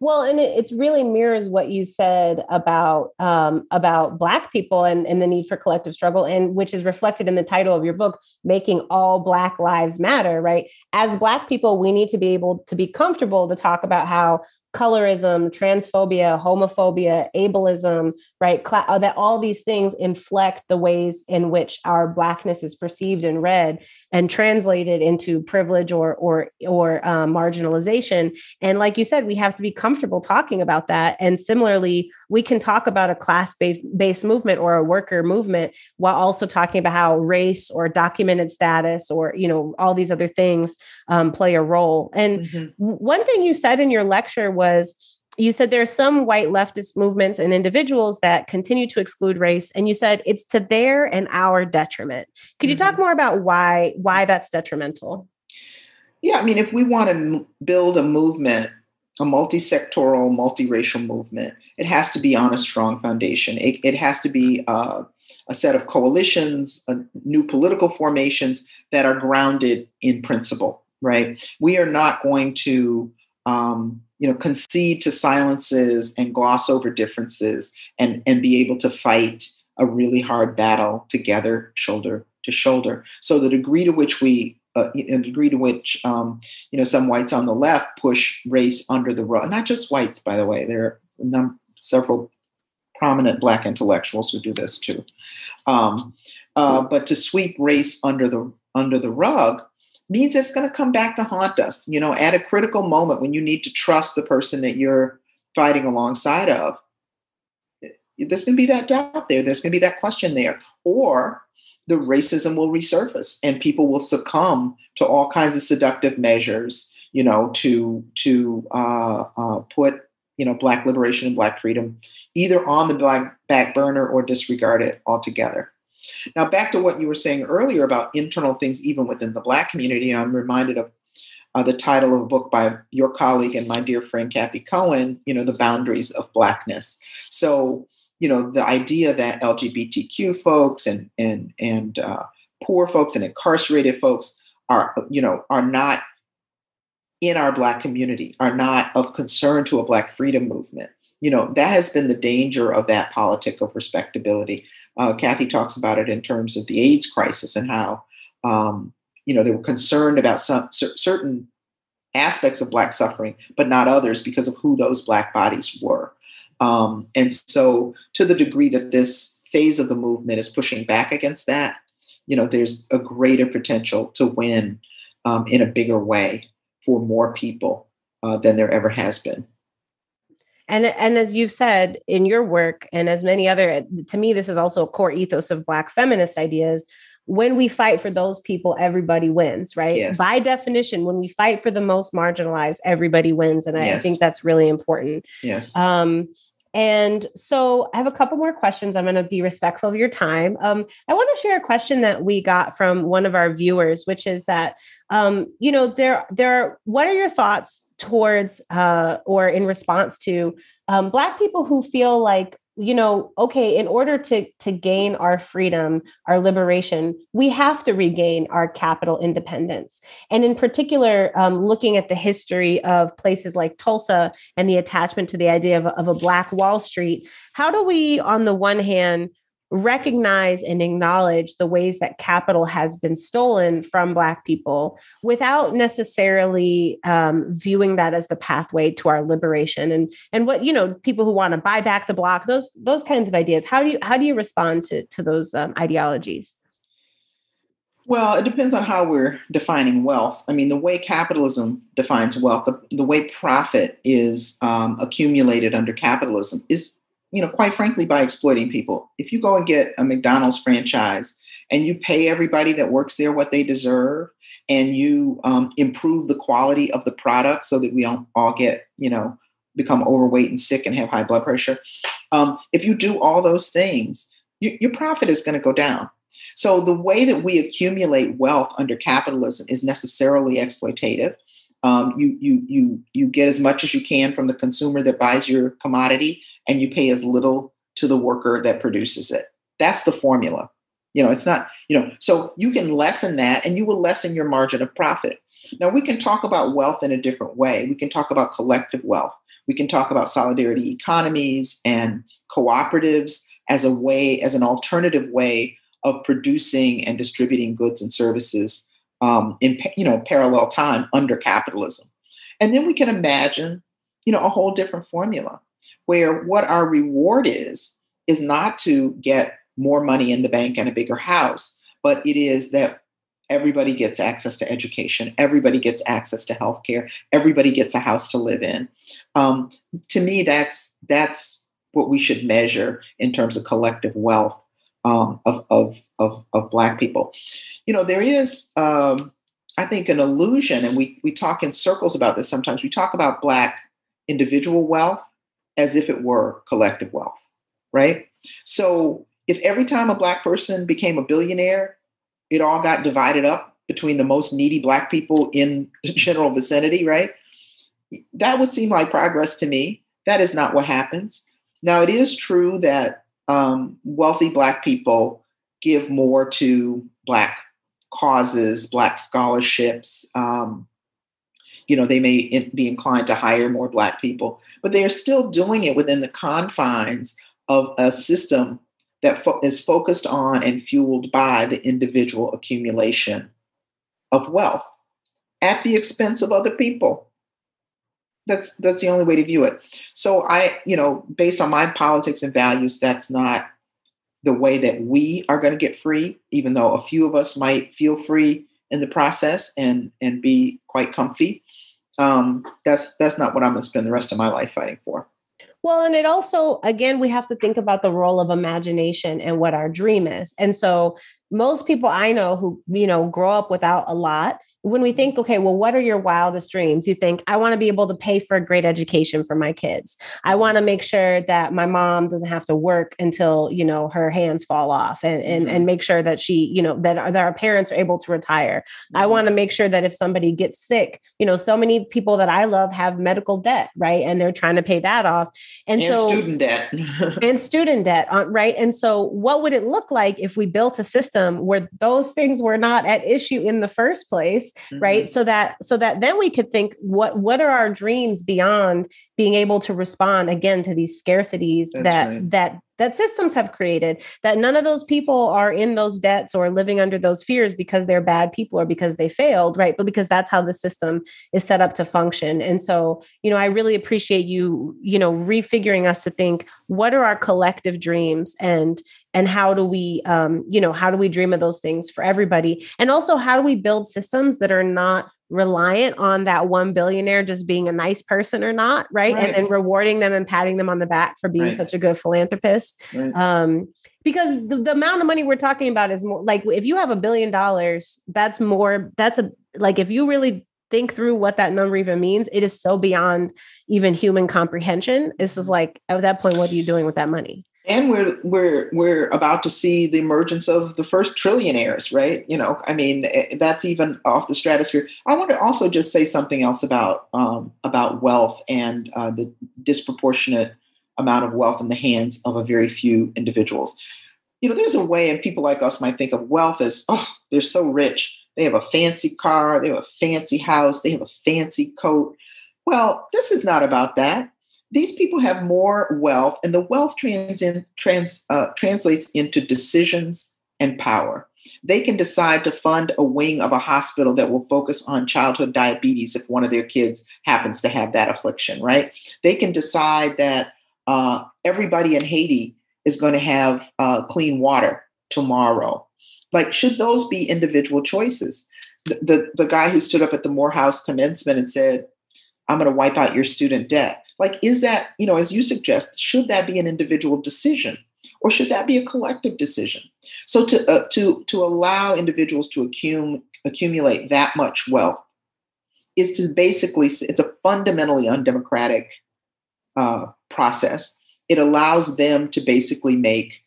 Well, and it it's really mirrors what you said about um, about Black people and, and the need for collective struggle, and which is reflected in the title of your book, Making All Black Lives Matter, right? As Black people, we need to be able to be comfortable to talk about how colorism, transphobia, homophobia, ableism, right? Cla- that all these things inflect the ways in which our Blackness is perceived and read and translated into privilege or or or uh, marginalization. And like you said, we have to be comfortable talking about that. And similarly, we can talk about a class-based movement or a worker movement while also talking about how race or documented status or, you know, all these other things um, play a role. And mm-hmm. one thing you said in your lecture was, you said there are some white leftist movements and individuals that continue to exclude race. And you said it's to their and our detriment. Could mm-hmm. you talk more about why, why that's detrimental? Yeah, I mean, if we want to m- build a movement, a multi-sectoral, multiracial movement, it has to be on a strong foundation. It, it has to be uh, a set of coalitions, uh, new political formations that are grounded in principle, right? We are not going to, um, you know, concede to silences and gloss over differences and, and be able to fight a really hard battle together, shoulder to shoulder. So the degree to which we Uh, a degree to which, um, you know, some whites on the left push race under the rug. Not just whites, by the way. There are a number, several prominent Black intellectuals who do this too. Um, uh, but to sweep race under the under the rug means it's going to come back to haunt us. You know, at a critical moment when you need to trust the person that you're fighting alongside of, there's going to be that doubt there. There's going to be that question there. Or the racism will resurface and people will succumb to all kinds of seductive measures, you know, to to uh, uh, put, you know, Black liberation and Black freedom either on the Black back burner or disregard it altogether. Now, back to what you were saying earlier about internal things, even within the Black community, I'm reminded of uh, the title of a book by your colleague and my dear friend, Kathy Cohen, you know, The Boundaries of Blackness. So, you know, the idea that L G B T Q folks and and and uh, poor folks and incarcerated folks are, you know, are not in our Black community, are not of concern to a Black freedom movement. You know, that has been the danger of that politic of respectability. Uh, Kathy talks about it in terms of the AIDS crisis and how, um, you know, they were concerned about some cer- certain aspects of Black suffering, but not others because of who those Black bodies were. Um, and so to the degree that this phase of the movement is pushing back against that, you know, there's a greater potential to win um, in a bigger way for more people uh, than there ever has been. And, and as you've said in your work, and as many other, to me, this is also a core ethos of Black feminist ideas. When we fight for those people, everybody wins, right? Yes. By definition, when we fight for the most marginalized, everybody wins. And I, yes. I think that's really important. Yes. Um, And so I have a couple more questions. I'm going to be respectful of your time. Um, I want to share a question that we got from one of our viewers, which is that, um, you know, there, there, what are your thoughts towards uh, or in response to um, Black people who feel like, you know, okay, in order to, to gain our freedom, our liberation, we have to regain our capital independence. And in particular, um, looking at the history of places like Tulsa and the attachment to the idea of, of a Black Wall Street, how do we, on the one hand, recognize and acknowledge the ways that capital has been stolen from Black people without necessarily um, viewing that as the pathway to our liberation and, and what, you know, people who want to buy back the block, those, those kinds of ideas. How do you, how do you respond to, to those um, ideologies? Well, it depends on how we're defining wealth. I mean, the way capitalism defines wealth, the, the way profit is um, accumulated under capitalism is, you know, quite frankly, by exploiting people. If you go and get a McDonald's franchise and you pay everybody that works there what they deserve and you um, improve the quality of the product so that we don't all get, you know, become overweight and sick and have high blood pressure. Um, if you do all those things, you, your profit is going to go down. So the way that we accumulate wealth under capitalism is necessarily exploitative. Um, you, you, you, you get as much as you can from the consumer that buys your commodity and you pay as little to the worker that produces it. That's the formula. You know, it's not, you know, so you can lessen that and you will lessen your margin of profit. Now we can talk about wealth in a different way. We can talk about collective wealth. We can talk about solidarity economies and cooperatives as a way, as an alternative way of producing and distributing goods and services um, in, you know, parallel time under capitalism. And then we can imagine, you know, a whole different formula, where what our reward is, is not to get more money in the bank and a bigger house, but it is that everybody gets access to education, everybody gets access to healthcare, everybody gets a house to live in. Um, to me, that's that's what we should measure in terms of collective wealth um, of, of, of, of Black people. You know, there is, um, I think, an illusion, and we we talk in circles about this sometimes. We talk about Black individual wealth as if it were collective wealth, right? So if every time a Black person became a billionaire, it all got divided up between the most needy Black people in the general vicinity, right? That would seem like progress to me. That is not what happens. Now, it is true that um, wealthy Black people give more to Black causes, Black scholarships, um, you know, they may be inclined to hire more Black people, but they are still doing it within the confines of a system that fo- is focused on and fueled by the individual accumulation of wealth at the expense of other people. That's that's the only way to view it. So I, you know, based on my politics and values, that's not the way that we are going to get free, even though a few of us might feel free in the process and and be quite comfy. Um, that's that's not what I'm going to spend the rest of my life fighting for. Well, and it also, again, we have to think about the role of imagination and what our dream is. And so most people I know who, you know, grow up without a lot, when we think, okay, well, what are your wildest dreams? You think, I want to be able to pay for a great education for my kids. I want to make sure that my mom doesn't have to work until, you know, her hands fall off and, and, mm-hmm. and make sure that she, you know, that, that our parents are able to retire. Mm-hmm. I want to make sure that if somebody gets sick, you know, so many people that I love have medical debt, right? And they're trying to pay that off. And, and so student debt and student debt, right? And so what would it look like if we built a system where those things were not at issue in the first place? Mm-hmm. Right. So that so that then we could think, what what are our dreams beyond being able to respond, again, to these scarcities That's that right. that that systems have created, that none of those people are in those debts or living under those fears because they're bad people or because they failed, right? But because that's how the system is set up to function. And so, you know, I really appreciate you, you know, refiguring us to think, what are our collective dreams, and and how do we, um, you know, how do we dream of those things for everybody? And also, how do we build systems that are not reliant on that one billionaire just being a nice person or not, right? Right. And then rewarding them and patting them on the back for being right. such a good philanthropist. Right. Um, because the, the amount of money we're talking about is more like, if you have a billion dollars, that's more, that's a, like, if you really think through what that number even means, it is so beyond even human comprehension. This is like, at that point, what are you doing with that money? And we're we're we're about to see the emergence of the first trillionaires, right? You know, I mean, that's even off the stratosphere. I want to also just say something else about um, about wealth and uh, the disproportionate amount of wealth in the hands of a very few individuals. You know, there's a way, and people like us might think of wealth as, oh, they're so rich. They have a fancy car. They have a fancy house. They have a fancy coat. Well, this is not about that. These people have more wealth, and the wealth trans in, trans, uh, translates into decisions and power. They can decide to fund a wing of a hospital that will focus on childhood diabetes if one of their kids happens to have that affliction, right? They can decide that uh, everybody in Haiti is going to have uh, clean water tomorrow. Like, should those be individual choices? The, the, the guy who stood up at the Morehouse commencement and said, I'm going to wipe out your student debt. Like, is that, you know, as you suggest, should that be an individual decision, or should that be a collective decision? So to uh, to to allow individuals to accum- accumulate that much wealth is to basically, it's a fundamentally undemocratic uh, process. It allows them to basically make,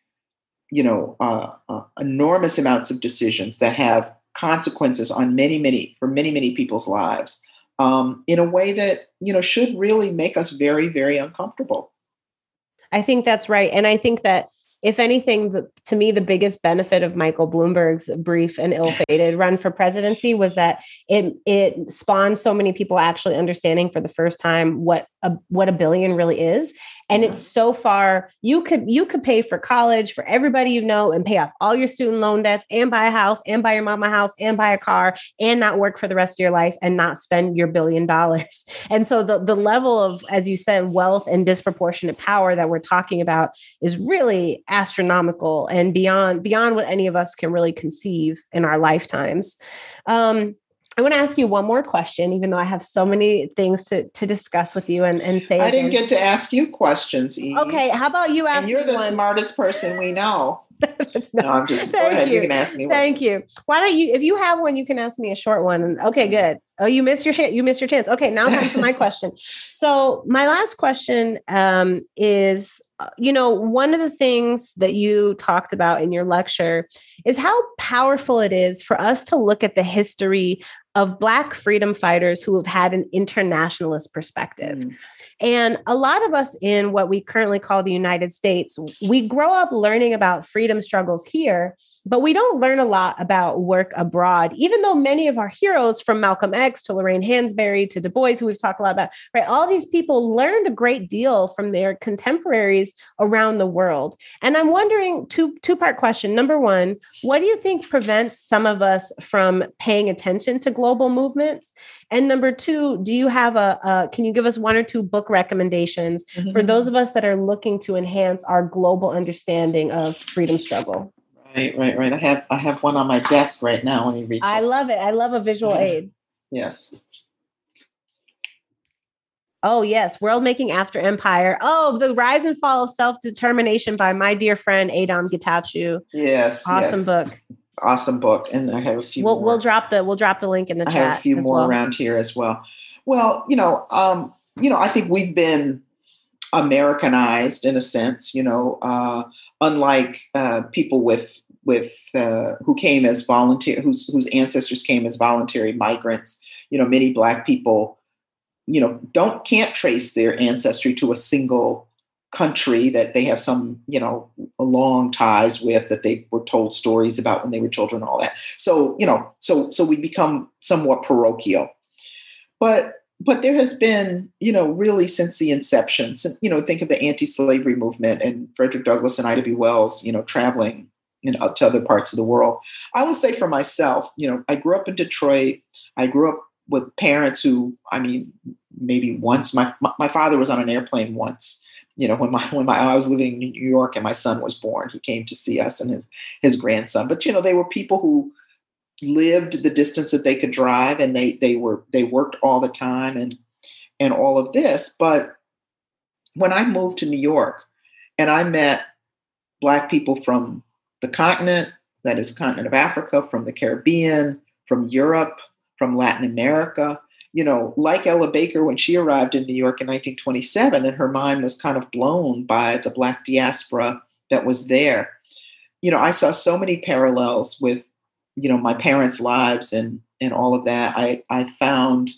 you know, uh, uh, enormous amounts of decisions that have consequences on many, many, for many, many people's lives. Um, in a way that, you know, should really make us very, very uncomfortable. I think that's right. And I think that, if anything, the, to me, the biggest benefit of Michael Bloomberg's brief and ill-fated run for presidency was that it it spawned so many people actually understanding for the first time what a, what a billion really is. And it's so far, you could you could pay for college for everybody you know and pay off all your student loan debts and buy a house and buy your mama a house and buy a car and not work for the rest of your life and not spend your billion dollars. And so the, the level of, as you said, wealth and disproportionate power that we're talking about is really astronomical and beyond beyond what any of us can really conceive in our lifetimes. Um, I want to ask you one more question, even though I have so many things to, to discuss with you and, and say. I again. didn't get to ask you questions, Eve. Okay, how about you ask me? You're the one. Smartest person we know. That's not, no, I'm just, thank go ahead, you. you can ask me one. Thank you. Why don't you, if you have one, you can ask me a short one. Okay, good. Oh, you missed your chance. You missed your chance. Okay, now time for my question. So my last question um, is, you know, one of the things that you talked about in your lecture is how powerful it is for us to look at the history of Black freedom fighters who have had an internationalist perspective. Mm. And a lot of us in what we currently call the United States, we grow up learning about freedom struggles here, but we don't learn a lot about work abroad, even though many of our heroes, from Malcolm X to Lorraine Hansberry to Du Bois, who we've talked a lot about, right? All these people learned a great deal from their contemporaries around the world. And I'm wondering, two, two-part question. Number one, what do you think prevents some of us from paying attention to global movements? And number two, do you have a, a can you give us one or two book recommendations mm-hmm. for those of us that are looking to enhance our global understanding of freedom struggle? Right, right, right. I have I have one on my desk right now. Let me reach. I it. love it. I love a visual aid. Yes. Oh, yes. World Making After Empire. Oh, The Rise and Fall of Self-Determination by my dear friend, Adom Getachew. Yes. Awesome yes. book. Awesome book. And I have a few we'll, more. We'll drop the, we'll drop the link in the I chat. I have a few more well. around here as well. Well, you know, um, you know, I think we've been Americanized in a sense, you know, uh, unlike uh, people with with uh, who came as volunteer, whose whose ancestors came as voluntary migrants. You know, many Black people, you know, don't can't trace their ancestry to a single country that they have some, you know, long ties with, that they were told stories about when they were children, and all that. So, you know, so so we become somewhat parochial, but But there has been, you know, really since the inception, since, you know, think of the anti-slavery movement and Frederick Douglass and Ida B. Wells, you know, traveling in, up to other parts of the world. I will say for myself, you know, I grew up in Detroit. I grew up with parents who, I mean, maybe once my, my father was on an airplane once, you know, when my, when my, I was living in New York and my son was born, he came to see us and his, his grandson, but, you know, they were people who lived the distance that they could drive, and they, they were, they worked all the time and, and all of this. But when I moved to New York and I met Black people from the continent, that is the continent of Africa, from the Caribbean, from Europe, from Latin America, you know, like Ella Baker, when she arrived in New York in nineteen twenty-seven, and her mind was kind of blown by the Black diaspora that was there. You know, I saw so many parallels with, you know, my parents' lives and, and all of that. I, I found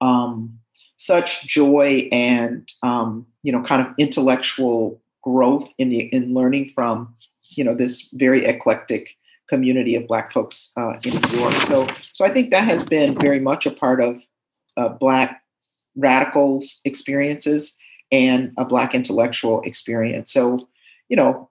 um, such joy and, um, you know, kind of intellectual growth in the, in learning from, you know, this very eclectic community of Black folks uh, in New York. So, so I think that has been very much a part of uh, Black radicals' experiences and a Black intellectual experience. So, you know,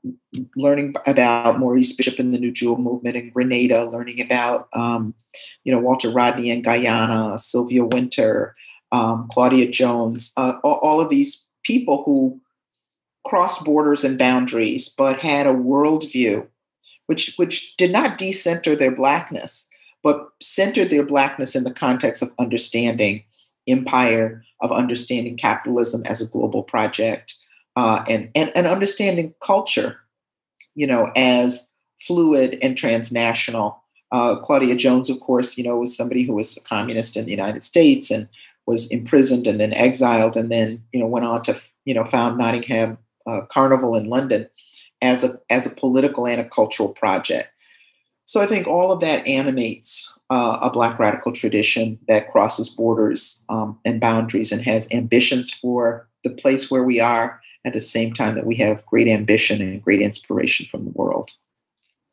learning about Maurice Bishop and the New Jewel movement in Grenada, learning about, um, you know, Walter Rodney in Guyana, Sylvia Winter, um, Claudia Jones, uh, all of these people who crossed borders and boundaries, but had a worldview which which did not decenter their Blackness, but centered their Blackness in the context of understanding empire, of understanding capitalism as a global project, uh, and, and, and understanding culture, you know, as fluid and transnational. Uh, Claudia Jones, of course, you know, was somebody who was a communist in the United States and was imprisoned and then exiled and then, you know, went on to, you know, found Nottingham uh, Carnival in London as a as a political and a cultural project. So I think all of that animates uh, a Black radical tradition that crosses borders um, and boundaries and has ambitions for the place where we are at the same time that we have great ambition and great inspiration from the world.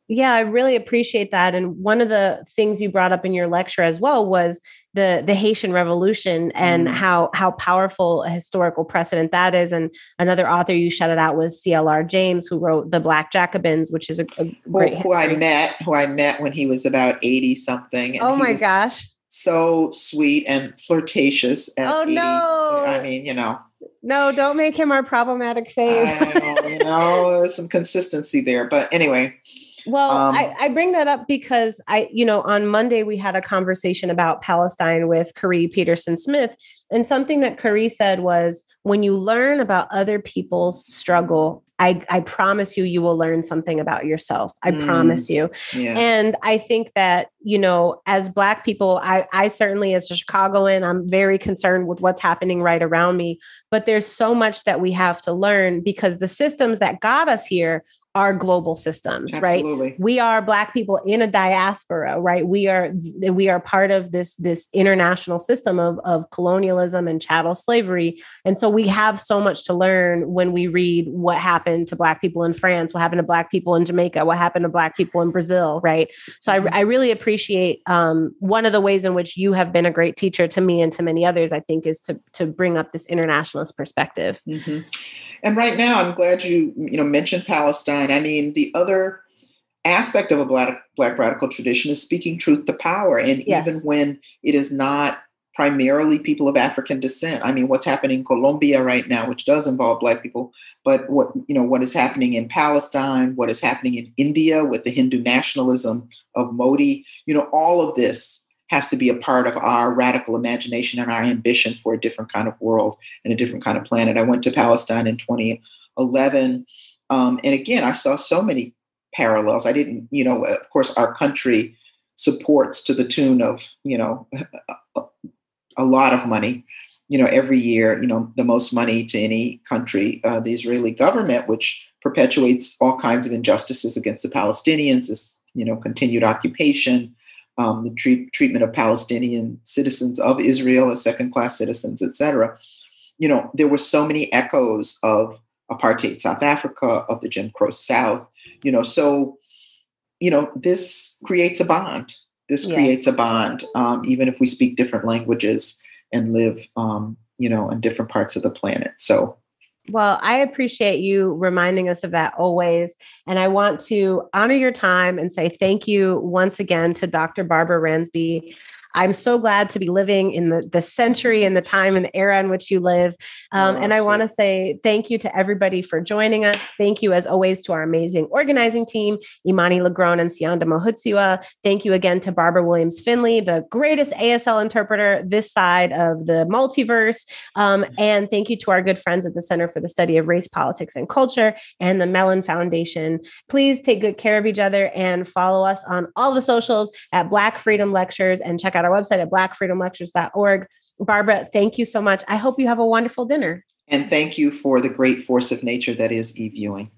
Yeah, I really appreciate that. And one of the things you brought up in your lecture as well was the the Haitian Revolution and mm. how how powerful a historical precedent that is. And another author you shouted out was C L R James, who wrote The Black Jacobins, which is a, a great who, who I met, who I met when he was about eighty something. And oh my gosh! So sweet and flirtatious. At oh eighty. No! I mean, you know. No, don't make him our problematic fave. I know, you know, there's some consistency there, but anyway. Well, um, I, I bring that up because I, you know, on Monday we had a conversation about Palestine with Kari Peterson Smith, and something that Kari said was, when you learn about other people's struggle, I, I promise you, you will learn something about yourself. I mm, promise you. Yeah. And I think that, you know, as Black people, I, I certainly as a Chicagoan, I'm very concerned with what's happening right around me, but there's so much that we have to learn because the systems that got us here are global systems, absolutely. Right? We are Black people in a diaspora, right? We are we are part of this this international system of of colonialism and chattel slavery, and so we have so much to learn when we read what happened to Black people in France, what happened to Black people in Jamaica, what happened to Black people in Brazil, right? So I, I really appreciate um, one of the ways in which you have been a great teacher to me and to many others. I think is to to bring up this internationalist perspective. Mm-hmm. And right now, I'm glad you you know mentioned Palestine. I mean, the other aspect of a Black, Black radical tradition is speaking truth to power. And yes. Even when it is not primarily people of African descent, I mean, what's happening in Colombia right now, which does involve Black people, but what, you know, what is happening in Palestine, what is happening in India with the Hindu nationalism of Modi, you know, all of this has to be a part of our radical imagination and our ambition for a different kind of world and a different kind of planet. I went to Palestine in twenty eleven. Um, and again, I saw so many parallels. I didn't, you know, of course, our country supports to the tune of, you know, a, a lot of money, you know, every year, you know, the most money to any country, uh, the Israeli government, which perpetuates all kinds of injustices against the Palestinians, this, you know, continued occupation, um, the tre- treatment of Palestinian citizens of Israel as second-class citizens, et cetera. You know, there were so many echoes of apartheid South Africa, of the Jim Crow South, you know, so, you know, this creates a bond. This yes. creates a bond, um, even if we speak different languages and live, um, you know, in different parts of the planet. So. Well, I appreciate you reminding us of that always. And I want to honor your time and say thank you once again to Doctor Barbara Ransby. I'm so glad to be living in the, the century and the time and the era in which you live. Um, oh, and I want to say thank you to everybody for joining us. Thank you, as always, to our amazing organizing team, Imani Legrone and Sianda Mohutsua. Thank you again to Barbara Williams-Finley, the greatest A S L interpreter this side of the multiverse. Um, and thank you to our good friends at the Center for the Study of Race, Politics, and Culture and the Mellon Foundation. Please take good care of each other and follow us on all the socials at Black Freedom Lectures and check out our website at black freedom lectures dot org. Barbara, thank you so much. I hope you have a wonderful dinner. And thank you for the great force of nature that is Eve Ewing.